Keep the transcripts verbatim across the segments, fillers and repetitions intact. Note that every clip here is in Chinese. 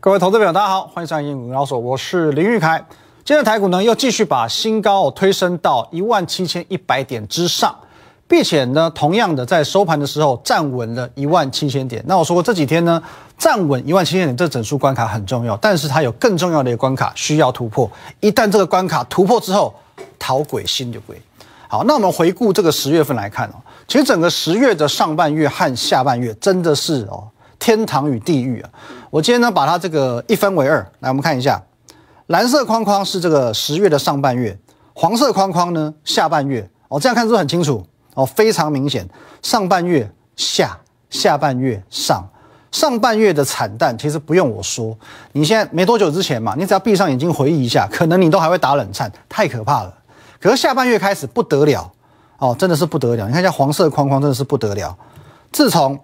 各位投资朋友，大家好，欢迎收看《英语高手》，我是林玉凯。今天的台股呢，又继续把新高推升到 一万七千一百 点之上，并且呢，同样的在收盘的时候站稳了 一万七千 点。那我说过这几天呢，站稳 一万七千 点这整数关卡很重要，但是它有更重要的一个关卡需要突破。一旦这个关卡突破之后，逃鬼心就鬼。好，那我们回顾这个十月份来看哦，其实整个十月的上半月和下半月真的是哦。 天堂与地狱啊！我今天呢，把它这个一分为二。来，我们看一下，蓝色框框是这个十月的上半月，黄色框框呢下半月。哦，这样看是不是很清楚？哦，非常明显，上半月下，下半月上。上半月的惨淡其实不用我说，你现在没多久之前嘛，你只要闭上眼睛回忆一下，可能你都还会打冷颤，太可怕了。可是下半月开始不得了，哦，真的是不得了。你看一下黄色框框真的是不得了，自从。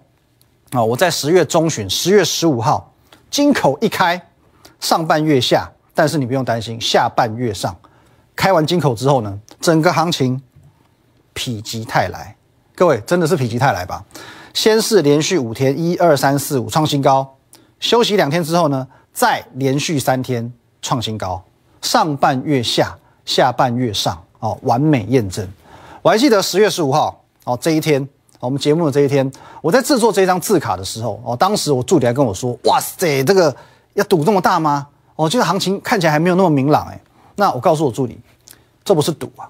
啊、哦！我在十月中旬， 十月十五号，金口一开，上半月下，但是你不用担心，下半月上。开完金口之后呢，整个行情否极泰来，各位真的是否极泰来吧？先是连续五天， 一、二、三、四、五创新高，休息两天之后呢，再连续三天创新高，上半月下，下半月上，哦，完美验证。我还记得十月十五号，哦，这一天。 我们节目的这一天，我在制作这张字卡的时候，哦，当时我助理还跟我说：“哇塞，这个要赌这么大吗？哦，这个行情看起来还没有那么明朗哎。”那我告诉我助理，这不是赌啊，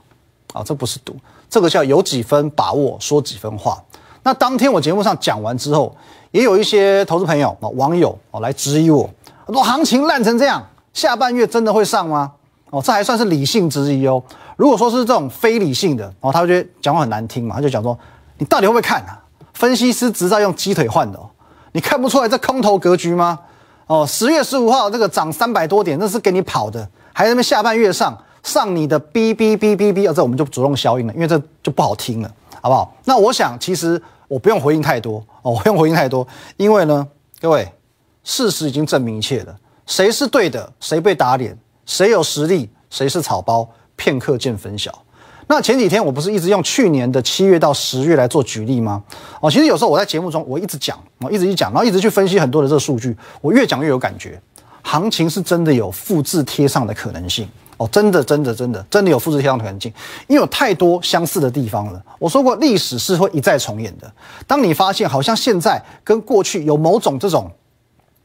啊、哦，这不是赌，这个叫有几分把握说几分话。那当天我节目上讲完之后，也有一些投资朋友、哦、网友哦来质疑我，说行情烂成这样，下半月真的会上吗？哦，这还算是理性质疑哦。如果说是这种非理性的，哦，他会觉得讲话很难听嘛，他就讲说。 你到底会不会看啊？分析师执照用鸡腿换的、哦，你看不出来这空头格局吗？哦， 十月十五号这个涨三百多点，那是给你跑的，还在那边下半月上上你的 B B B B B， 哦，这我们就主动消音了，因为这就不好听了，好不好？那我想其实我不用回应太多哦，我不用回应太多，因为呢，各位，事实已经证明一切了，谁是对的，谁被打脸，谁有实力，谁是草包，片刻见分晓。 那前几天我不是一直用去年的七月到十月来做举例吗？哦，其实有时候我在节目中我一直讲，我一直一讲，然后一直去分析很多的这个数据，我越讲越有感觉，行情是真的有复制贴上的可能性哦，真的真的真的真的有复制贴上的可能性，因为有太多相似的地方了。我说过，历史是会一再重演的。当你发现好像现在跟过去有某种这种。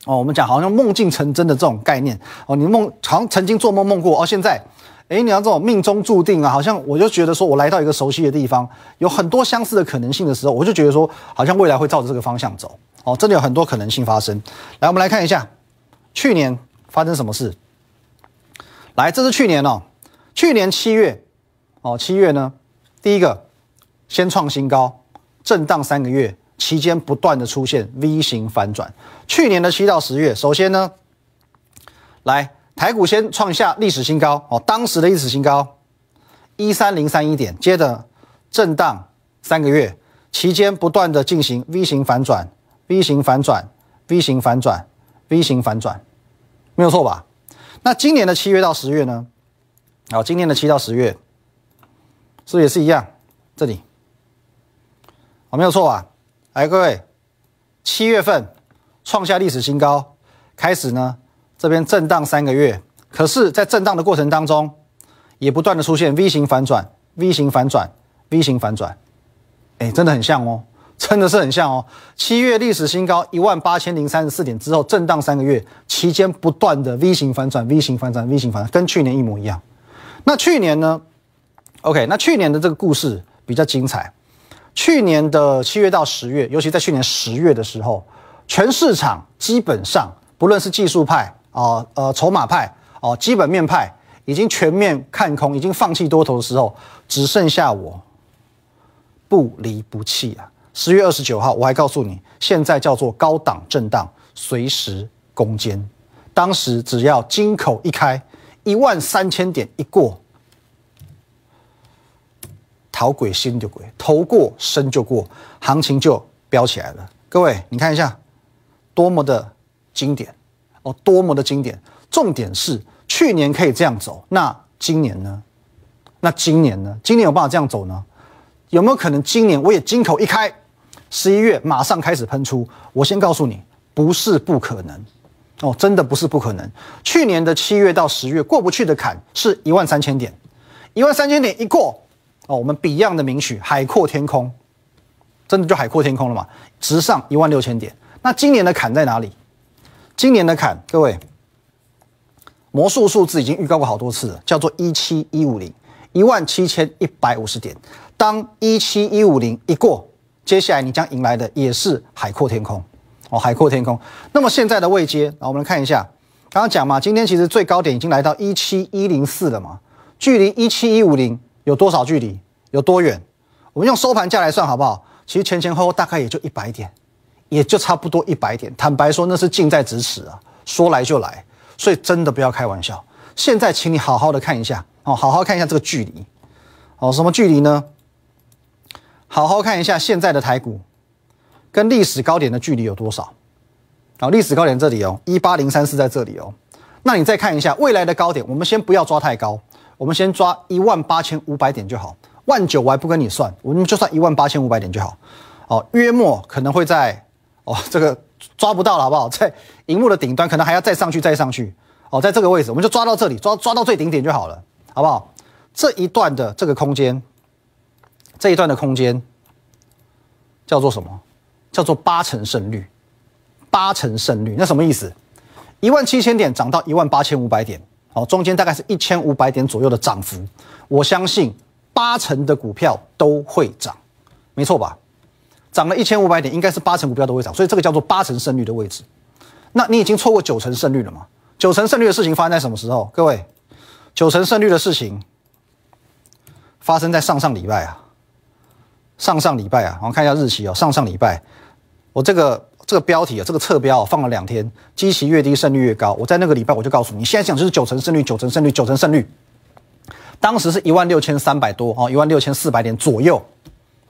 哦，我们讲好像梦境成真的这种概念哦，你梦好像曾经做梦梦过哦，现在，哎，你要这种命中注定啊，好像我就觉得说我来到一个熟悉的地方，有很多相似的可能性的时候，我就觉得说好像未来会照着这个方向走哦，真的有很多可能性发生。来，我们来看一下去年发生什么事。来，这是去年哦，去年七月哦，七月呢，第一个先创新高，震荡三个月。 期间不断的出现 V 型反转。去年的七到十月，首先呢，来台股先创下历史新高哦，当时的历史新高 一万三千零三十一 点，接着震荡三个月，期间不断的进行 V 型反转、V 型反转、V 型反转、V 型反转，没有错吧？那今年的七月到十月呢？好、哦，今年的七到十月是不是也是一样？这里，哦，没有错吧？ 来，各位， 七月份创下历史新高，开始呢这边震荡三个月，可是，在震荡的过程当中，也不断的出现 V 型反转、V 型反转、V 型反转，哎，真的很像哦，真的是很像哦。七月历史新高 一万八千零三十四 点之后，震荡三个月期间不断的 V 型反转、V 型反转、V 型反转，跟去年一模一样。那去年呢 ？OK， 那去年的这个故事比较精彩。 去年的七月到十月，尤其在去年十月的时候，全市场基本上不论是技术派啊、呃、呃筹码派哦、呃、基本面派，已经全面看空，已经放弃多头的时候，只剩下我不离不弃啊！十月二十九号，我还告诉你，现在叫做高档震荡，随时攻坚。当时只要金口一开，一万三千点一过。 逃鬼心就鬼，头过身就过，行情就飙起来了。各位，你看一下，多么的经典哦，多么的经典！重点是去年可以这样走，那今年呢？那今年呢？今年有办法这样走呢？有没有可能今年我也金口一开，十一月马上开始喷出？我先告诉你，不是不可能。哦，真的不是不可能。去年的七月到十月过不去的坎是一万三千点，一万三千点一过，哦，我们 Beyond 的名曲海阔天空，真的就海阔天空了嘛，直上一万六千点。那今年的坎在哪里？今年的坎，各位，魔术数字已经预告过好多次了，叫做一七一五零， 一万七千一百五十点。当一七一五零一过，接下来你将迎来的也是海阔天空。哦，海阔天空。那么现在的位阶，我们来看一下，刚刚讲嘛，今天其实最高点已经来到一七一零四了嘛，距离一七一五零有多少距离？有多远？我们用收盘价来算好不好？其实前前后后大概也就一百点，也就差不多一百点。坦白说，那是近在咫尺啊，说来就来，所以真的不要开玩笑。现在请你好好的看一下哦，好好看一下这个距离哦，什么距离呢？好好看一下现在的台股跟历史高点的距离有多少？好，历史高点这里哦，一八零三四在这里哦。那你再看一下未来的高点，我们先不要抓太高，我们先抓一万八千五百点就好。万九我还不跟你算，我们就算一万八千五百点就好。哦，约莫可能会在哦这个抓不到了好不好？在荧幕的顶端可能还要再上去再上去。哦，在这个位置我们就抓到这里，抓抓到最顶点就好了，好不好？这一段的这个空间，这一段的空间叫做什么？叫做八成胜率，八成胜率，那什么意思？一万七千点涨到一万八千五百点，好，中间大概是一千五百点左右的涨幅。我相信八成的股票都会涨，没错吧？涨了一千五百点，应该是八成股票都会涨，所以这个叫做八成胜率的位置。那你已经错过九成胜率了嘛？九成胜率的事情发生在什么时候？各位，九成胜率的事情发生在上上礼拜啊，上上礼拜啊，我看一下日期哦，上上礼拜。我这个这个标题啊，这个侧标、啊、放了两天，基期越低胜率越高。我在那个礼拜我就告诉你，现在讲就是九成胜率，九成胜率，九成胜率。当时是一万六千三百多哦，一万六千四百点左右。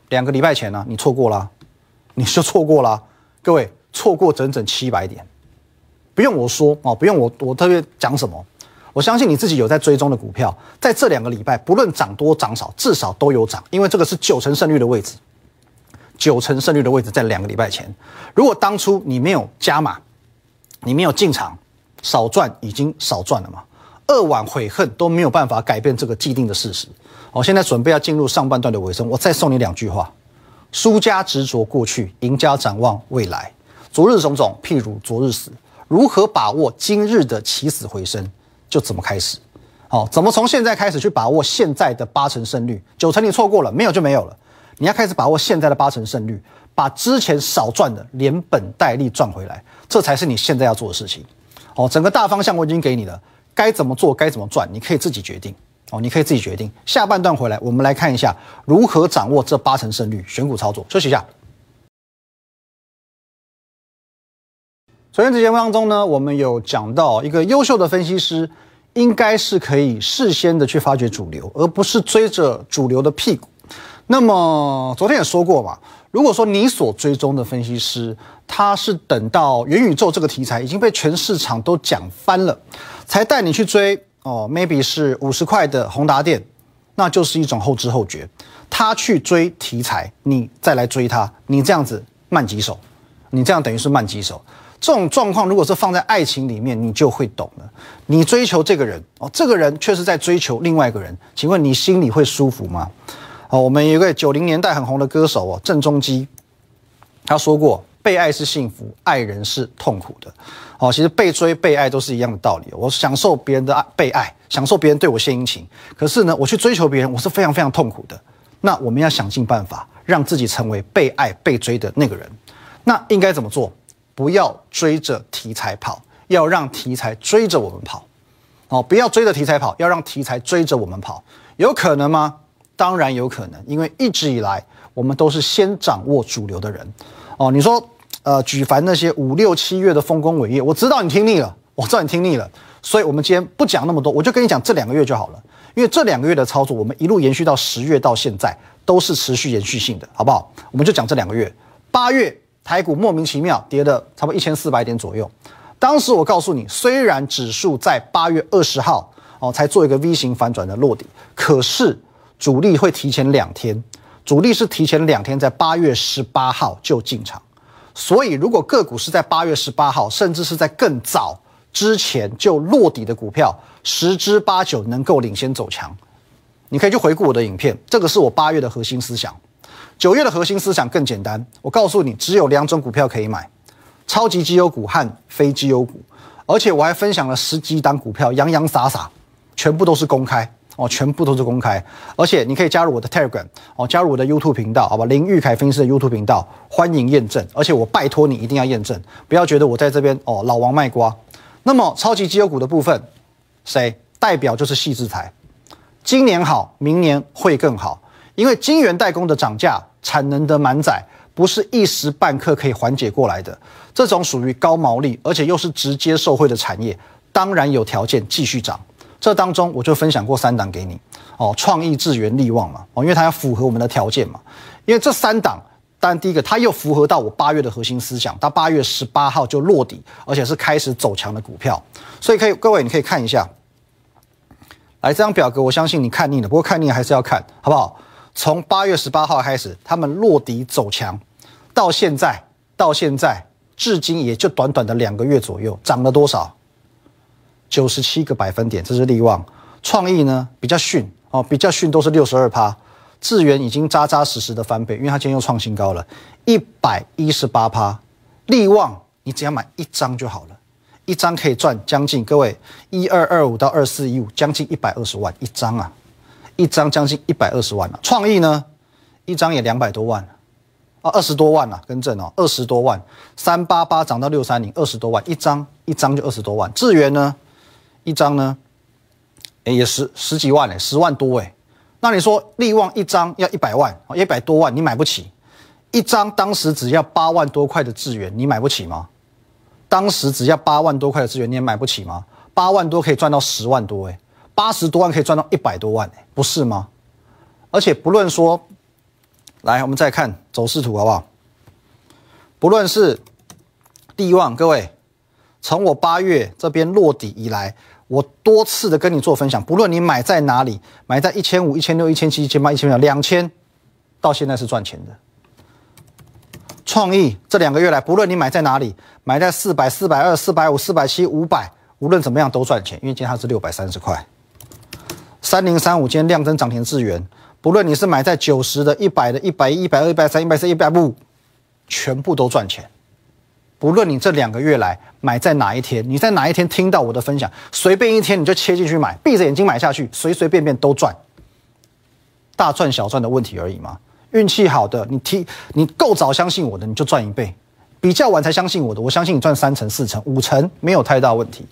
两个礼拜前呢、啊，你错过了、啊，你就错过了、啊。各位，错过整整七百点，不用我说哦，不用我我特别讲什么，我相信你自己有在追踪的股票，在这两个礼拜不论涨多涨少，至少都有涨，因为这个是九成胜率的位置。九成胜率的位置在两个礼拜前，如果当初你没有加码，你没有进场，少赚已经少赚了嘛，二晚悔恨都没有办法改变这个既定的事实。我、哦、现在准备要进入上半段的尾声，我再送你两句话：输家执着过去，赢家展望未来。昨日种种，譬如昨日死。如何把握今日的起死回生，就怎么开始。好、哦，怎么从现在开始去把握现在的八成胜率？九成你错过了，没有就没有了。你要开始把握现在的八成胜率，把之前少赚的连本带利赚回来，这才是你现在要做的事情。哦，整个大方向我已经给你了，该怎么做，该怎么赚，你可以自己决定。哦，你可以自己决定。下半段回来，我们来看一下如何掌握这八成胜率选股操作。休息一下。昨天这节目当中呢，我们有讲到一个优秀的分析师，应该是可以事先的去发掘主流，而不是追着主流的屁股。那么昨天也说过嘛，如果说你所追踪的分析师，他是等到元宇宙这个题材已经被全市场都讲翻了，才带你去追哦 ，maybe 是五十块的宏达电，那就是一种后知后觉。他去追题材，你再来追他，你这样子慢几手，你这样等于是慢几手。这种状况如果是放在爱情里面，你就会懂了。你追求这个人哦，这个人却是在追求另外一个人，请问你心里会舒服吗？哦，我们有一个九零年代很红的歌手哦，郑中基，他说过，被爱是幸福，爱人是痛苦的。哦，其实被追、被爱都是一样的道理。我享受别人的被爱，享受别人对我献殷勤，可是呢，我去追求别人，我是非常非常痛苦的。那我们要想尽办法，让自己成为被爱、被追的那个人。那应该怎么做？不要追着题材跑，要让题材追着我们跑。哦，不要追着题材跑，要让题材追着我们跑。有可能吗？当然有可能，因为一直以来我们都是先掌握主流的人。哦，你说，呃，举凡那些五六七月的丰功伟业，我知道你听腻了，我知道你听腻了，所以我们今天不讲那么多，我就跟你讲这两个月就好了。因为这两个月的操作，我们一路延续到十月到现在，都是持续延续性的，好不好？我们就讲这两个月。八月台股莫名其妙跌了差不多一千四百点左右，当时我告诉你，虽然指数在八月二十号哦才做一个 V 型反转的落底，可是主力会提前两天，主力是提前两天在八月十八号就进场，所以如果个股是在八月十八号甚至是在更早之前就落底的股票，十之八九能够领先走强。你可以去回顾我的影片，这个是我八月的核心思想。九月的核心思想更简单，我告诉你只有两种股票可以买，超级绩优股和非绩优股，而且我还分享了十几档股票，洋洋洒洒全部都是公开哦，全部都是公开，而且你可以加入我的 Telegram 哦，加入我的 YouTube 频道，好吧，林昱凯分析师的 YouTube 频道，欢迎验证，而且我拜托你一定要验证，不要觉得我在这边哦老王卖瓜。那么超级绩优股的部分，谁代表就是矽智财，今年好，明年会更好，因为晶圆代工的涨价、产能的满载，不是一时半刻可以缓解过来的。这种属于高毛利，而且又是直接受惠的产业，当然有条件继续涨。这当中我就分享过三档给你哦，创意、智原、力旺嘛哦，因为它要符合我们的条件嘛。因为这三档，当然第一个它又符合到我八月的核心思想，它八月十八号就落底，而且是开始走强的股票。所以可以，各位你可以看一下，来这张表格，我相信你看腻了，不过看腻还是要看，好不好？从八月十八号开始，他们落底走强，到现在，到现在至今也就短短的两个月左右，涨了多少？九十七个百分点，这是力旺。创意呢比较逊哦，比较逊都是 百分之六十二。智原已经扎扎实实的翻倍，因为它今天又创新高了 百分之一百一十八。力旺你只要买一张就好了，一张可以赚将近，各位一二二五到二四一五，将近一百二十万一张啊，一张将近一百二十万啊。创意呢一张也两百多万啊，二十多万啊，更正哦，二十多万，三八八涨到六三零，二十多万一张，一张就二十多万。智原呢一张呢，诶也十十几万诶，十万多诶。那你说力旺一张要一百万，一百多万你买不起。一张当时只要八万多块的智原，你买不起吗？当时只要八万多块的智原，你也买不起吗？八万多可以赚到十万多诶，八十多万可以赚到一百多万诶，不是吗？而且不论说。来，我们再看走势图好不好？不论是力旺，各位，从我八月这边落底以来，我多次的跟你做分享，不论你买在哪里，买在一千五、一千六、一千七、一千八、一千九、两千，到现在是赚钱的。创意这两个月来，不论你买在哪里，买在四百、四百二、四百五、四百七、五百，无论怎么样都赚钱，因为今天它是六百三十块。三零三五今天量增涨停智原，不论你是买在九十的、一百的、一百一、一百二、一百三、一百四、一百五，全部都赚钱。不论你这两个月来买在哪一天，你在哪一天听到我的分享，随便一天你就切进去买，闭着眼睛买下去，随随便便都赚，大赚小赚的问题而已嘛。运气好的，你提你够早相信我的，你就赚一倍；比较晚才相信我的，我相信你赚三成、四成、五成，没有太大问题，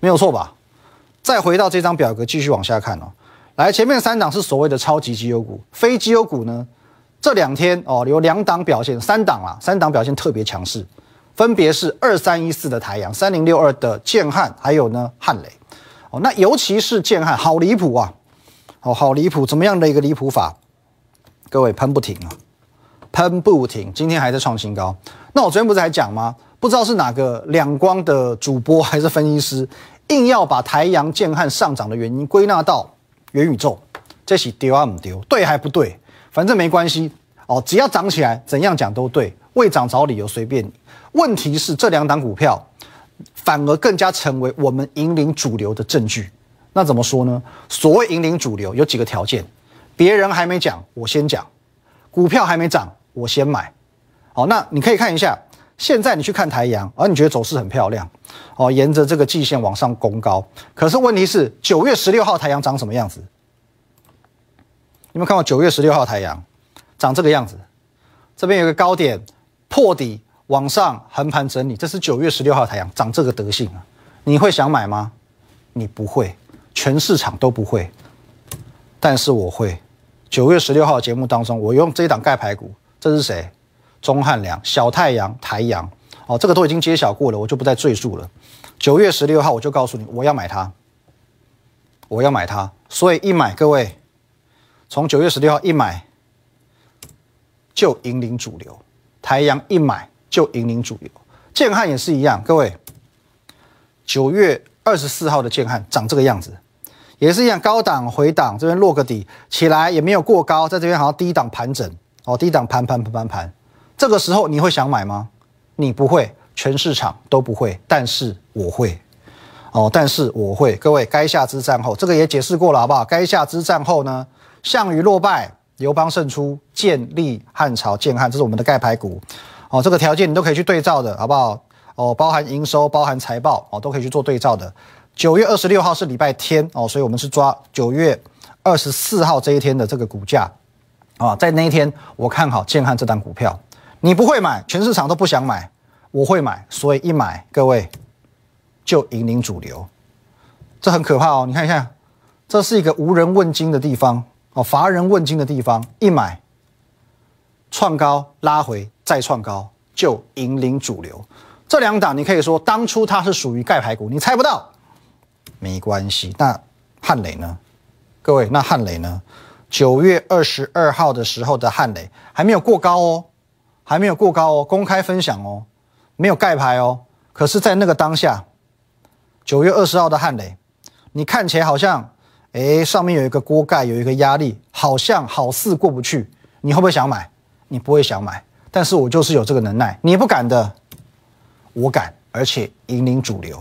没有错吧？再回到这张表格，继续往下看哦。来，前面三档是所谓的超级绩优股，非绩优股呢，这两天哦有两档表现，三档啦，三档表现特别强势，分别是二三一四的台阳、三零六二的建汉，还有呢汉磊。哦，那尤其是建汉，好离谱啊！哦，好离谱，怎么样的一个离谱法？各位喷不停啊，喷不停，今天还在创新高。那我昨天不是还讲吗？不知道是哪个两光的主播还是分析师，硬要把台阳、建汉上涨的原因归纳到元宇宙，这是丢啊不丢，对还不对，反正没关系哦，只要涨起来，怎样讲都对，未涨找理由随便你。问题是这两档股票反而更加成为我们引领主流的证据。那怎么说呢？所谓引领主流有几个条件，别人还没讲我先讲，股票还没涨我先买。好，那你可以看一下，现在你去看台阳，而你觉得走势很漂亮哦，沿着这个季线往上攻高。可是问题是九月十六号台阳长什么样子？你们看过九月十六号台阳长这个样子，这边有个高点破底往上横盘整理，这是九月十六号台阳长这个德性啊，你会想买吗？你不会，全市场都不会，但是我会。九月十六号的节目当中，我用这一档盖牌股，这是谁？钟汉良、小太阳、台阳，哦，这个都已经揭晓过了，我就不再赘述了。九月十六号我就告诉你，我要买它，我要买它，所以一买，各位，从九月十六号一买就引领主流，台阳一买就引领主流，建汉也是一样，各位，九月二十四号的建汉长这个样子，也是一样，高档回档，这边落个底起来也没有过高，在这边好像低档盘整，哦，低档盘盘盘盘盘。这个时候你会想买吗？你不会，全市场都不会，但是我会。哦，但是我会，各位，垓下之战后，这个也解释过了，好不好？垓下之战后呢，项羽落败，刘邦胜出，建立汉朝，建汉，这是我们的盖牌股。哦，这个条件你都可以去对照的，好不好？哦，包含营收，包含财报，哦，都可以去做对照的。九月二十六号是礼拜天，哦，所以我们是抓九月二十四号这一天的这个股价，啊，在那一天我看好建汉这档股票。你不会买，全市场都不想买，我会买，所以一买，各位。就引领主流，这很可怕哦！你看一下，这是一个无人问津的地方哦，乏人问津的地方。一买，创高拉回再创高，就引领主流。这两档你可以说当初它是属于盖牌股，你猜不到，没关系。那汉磊呢？各位，那汉磊呢？九月二十二号的时候的汉磊还没有过高哦，还没有过高哦，公开分享哦，没有盖牌哦。可是，在那个当下。九月二十号的汉磊，你看起来好像，哎，上面有一个锅盖，有一个压力，好像好似过不去。你会不会想买？你不会想买，但是我就是有这个能耐。你不敢的，我敢，而且引领主流。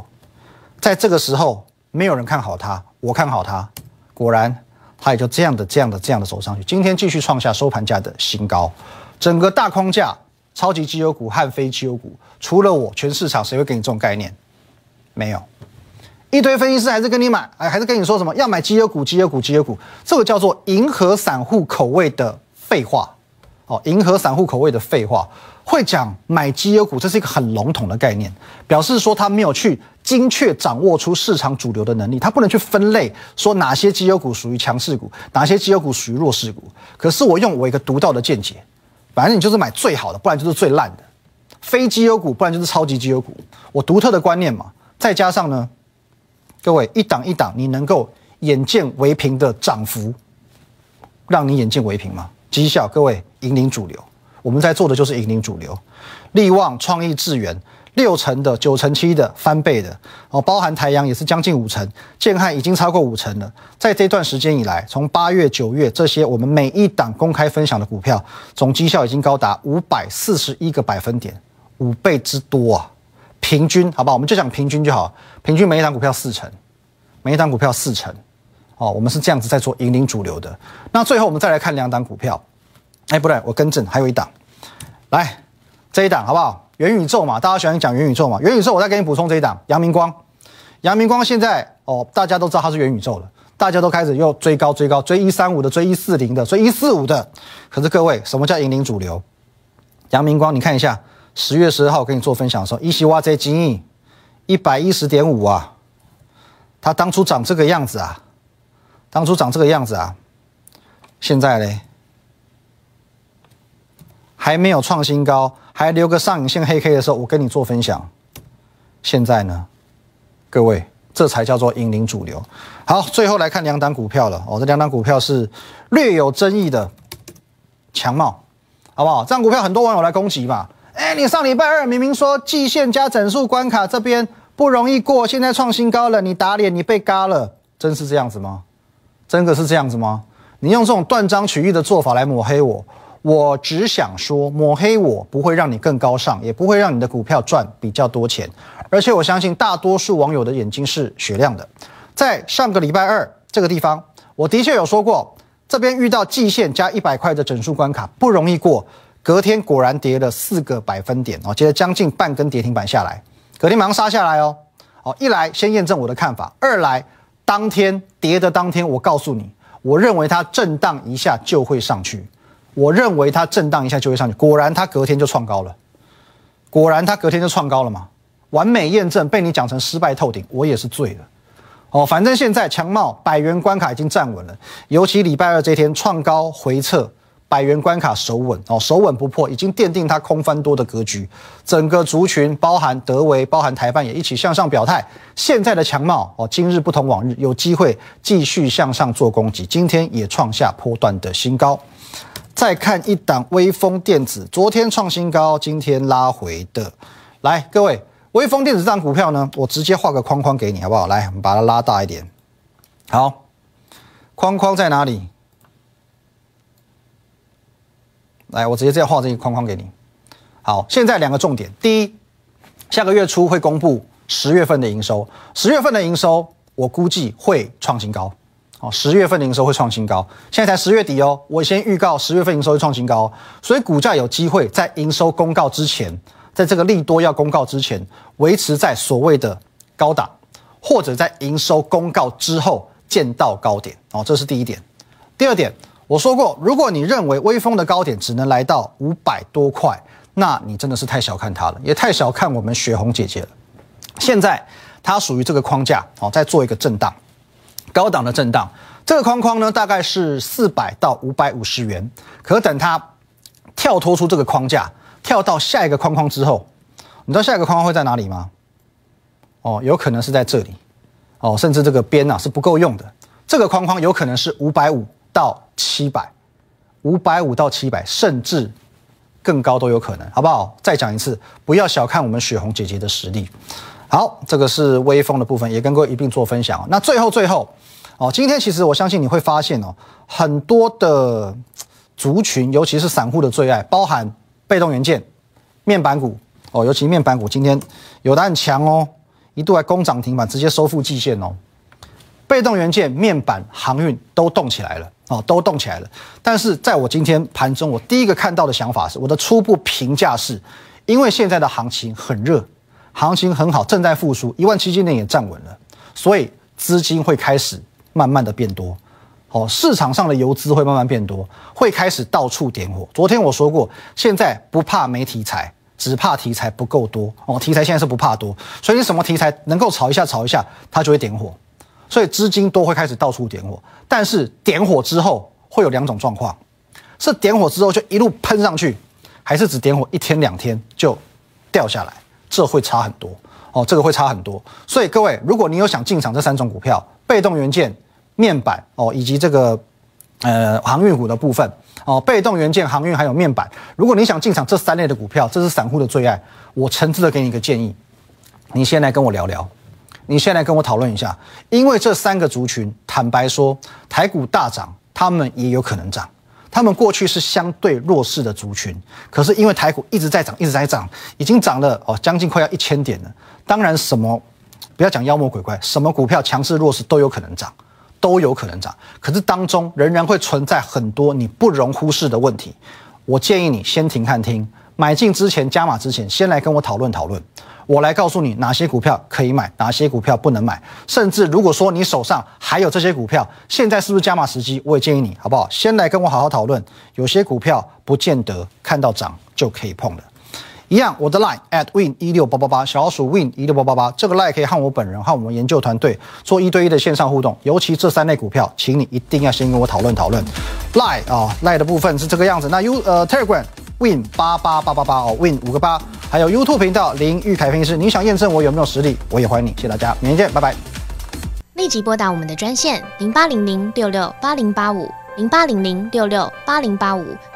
在这个时候，没有人看好它，我看好它，果然它也就这样的、这样的、这样的走上去。今天继续创下收盘价的新高，整个大框架、超级绩优股和非绩优股，除了我，全市场谁会给你这种概念？没有。一堆分析师还是跟你买，还是跟你说什么要买绩优股、绩优股、绩优股，这个叫做迎合散户口味的废话。哦，迎合散户口味的废话，会讲买绩优股，这是一个很笼统的概念，表示说他没有去精确掌握出市场主流的能力，他不能去分类说哪些绩优股属于强势股，哪些绩优股属于弱势股。可是我用我一个独到的见解，反正你就是买最好的，不然就是最烂的；非绩优股，不然就是超级绩优股。我独特的观念嘛，再加上呢。各位，一档一档，你能够眼见为凭的涨幅，让你眼见为凭吗？绩效，各位，引领主流，我们在做的就是引领主流。力旺、创意、智源，六成的、九成七的、翻倍的，哦，包含台阳也是将近五成，建汉已经超过五成了。在这段时间以来，从八月、九月这些我们每一档公开分享的股票，总绩效已经高达五百四十一个百分点，五倍之多啊！平均好不好？我们就讲平均就好。平均每一档股票四成，每一档股票四成，哦，我们是这样子在做引领主流的。那最后我们再来看两档股票，哎，不对，我更正，还有一档，来这一档好不好？元宇宙嘛，大家喜欢讲元宇宙嘛，元宇宙我再给你补充这一档，阳明光。阳明光现在哦，大家都知道它是元宇宙了，大家都开始又追高追高，追一三五的，追一四零的，追一四五的。可是各位，什么叫引领主流？阳明光，你看一下。十月十二号跟你做分享的时候，一席挖这金益 一百一十点五 啊，它当初长这个样子啊，当初长这个样子啊，现在嘞还没有创新高，还留个上影线黑 K 的时候，我跟你做分享。现在呢，各位，这才叫做引领主流。好，最后来看两档股票了哦，这两档股票是略有争议的强茂，好不好？这档股票很多网友来攻击嘛。哎，你上礼拜二明明说季线加整数关卡这边不容易过，现在创新高了，你打脸，你被嘎了，真是这样子吗？真的是这样子吗？你用这种断章取义的做法来抹黑我，我只想说，抹黑我不会让你更高尚，也不会让你的股票赚比较多钱。而且我相信大多数网友的眼睛是雪亮的。在上个礼拜二这个地方，我的确有说过，这边遇到季线加一百块的整数关卡不容易过。隔天果然跌了四个百分点哦，接着将近半根跌停板下来，隔天马上杀下来哦。哦，一来先验证我的看法，二来当天跌的当天，我告诉你，我认为它震荡一下就会上去，我认为它震荡一下就会上去。果然它隔天就创高了，果然它隔天就创高了嘛，完美验证，被你讲成失败透顶，我也是醉了。哦，反正现在强茂百元关卡已经站稳了，尤其礼拜二这天创高回撤。百元关卡守稳哦，守稳不破，已经奠定它空翻多的格局。整个族群包含德微、包含台办也一起向上表态。现在的强茂哦，今日不同往日，有机会继续向上做攻击。今天也创下波段的新高。再看一档微风电子，昨天创新高，今天拉回的。来，各位，微风电子这档股票呢，我直接画个框框给你，好不好？来，我们把它拉大一点。好，框框在哪里？来，我直接这样画这个框框给你。好，现在两个重点，第一，下个月初会公布十月份的营收，十月份的营收我估计会创新高。 哦，十月份的营收会创新高，现在才十月底哦，我先预告十月份营收会创新高哦，所以股价有机会在营收公告之前，在这个利多要公告之前，维持在所谓的高档，或者在营收公告之后见到高点哦，这是第一点。第二点，我说过，如果你认为微风的高点只能来到五百多块，那你真的是太小看它了，也太小看我们雪红姐姐了。现在它属于这个框架哦，在做一个震荡。 高档的震荡，这个框框呢，大概是四百到五百五十元。可等它跳脱出这个框架，跳到下一个框框之后，你知道下一个框框会在哪里吗？哦，有可能是在这里，哦，甚至这个边啊是不够用的。这个框框有可能是五百五到七百， 五百五到七百，甚至更高都有可能，好不好？再讲一次，不要小看我们雪红姐姐的实力。 好，这个是微风的部分，也跟各位一并做分享。那最后最后，哦，今天其实我相信你会发现哦，很多的族群，尤其是散户的最爱，包含被动元件、面板股哦，尤其面板股今天有的很强哦，一度还攻涨停板，直接收复季线哦。被动元件、面板、航运都动起来了哦，都动起来了。但是在我今天盘中，我第一个看到的想法是，我的初步评价是，因为现在的行情很热。 行情很好，正在复苏，一万七千点也站稳了，所以资金会开始慢慢的变多，哦，市场上的游资会慢慢变多，会开始到处点火。昨天我说过，现在不怕没题材，只怕题材不够多哦。题材现在是不怕多，所以你什么题材能够炒一下炒一下，它就会点火，所以资金都会开始到处点火。但是点火之后会有两种状况，是点火之后就一路喷上去，还是只点火一天两天就掉下来。 这会差很多哦，这个会差很多。所以各位，如果你有想进场这三种股票，被动元件、面板哦，以及这个呃航运股的部分哦，被动元件、航运还有面板，如果你想进场这三类的股票，这是散户的最爱。我诚挚的给你一个建议，你先来跟我聊聊，你先来跟我讨论一下，因为这三个族群，坦白说，台股大涨，他们也有可能涨。 他们过去是相对弱势的族群，可是因为台股一直在涨，一直在涨，已经涨了哦，将近快要一千点了。当然，什么不要讲妖魔鬼怪，什么股票强势弱势都有可能涨，都有可能涨。可是当中仍然会存在很多你不容忽视的问题。我建议你先停看听，买进之前加码之前，先来跟我讨论讨论，我来告诉你哪些股票可以买，哪些股票不能买。甚至如果说你手上还有这些股票，现在是不是加码时机？我也建议你，好不好？先来跟我好好讨论。有些股票不见得看到涨就可以碰的。一样，我的 line at win 一六八八八， 小老鼠 win 一六八八八， 这个 line 可以和我本人和我们研究团队做一对一的线上互动。尤其这三类股票，请你一定要先跟我讨论讨论。line 啊、哦、，line 的部分是这个样子。那 U 呃 Telegram。 win 八八八八八哦 ，win 五个八，还有 YouTube 频道林玉凯分析师，你想验证我有没有实力，我也欢迎你，谢谢大家，明天见，拜拜。立即拨打我们的专线零八零零六六八零八五零八零零六六八零八五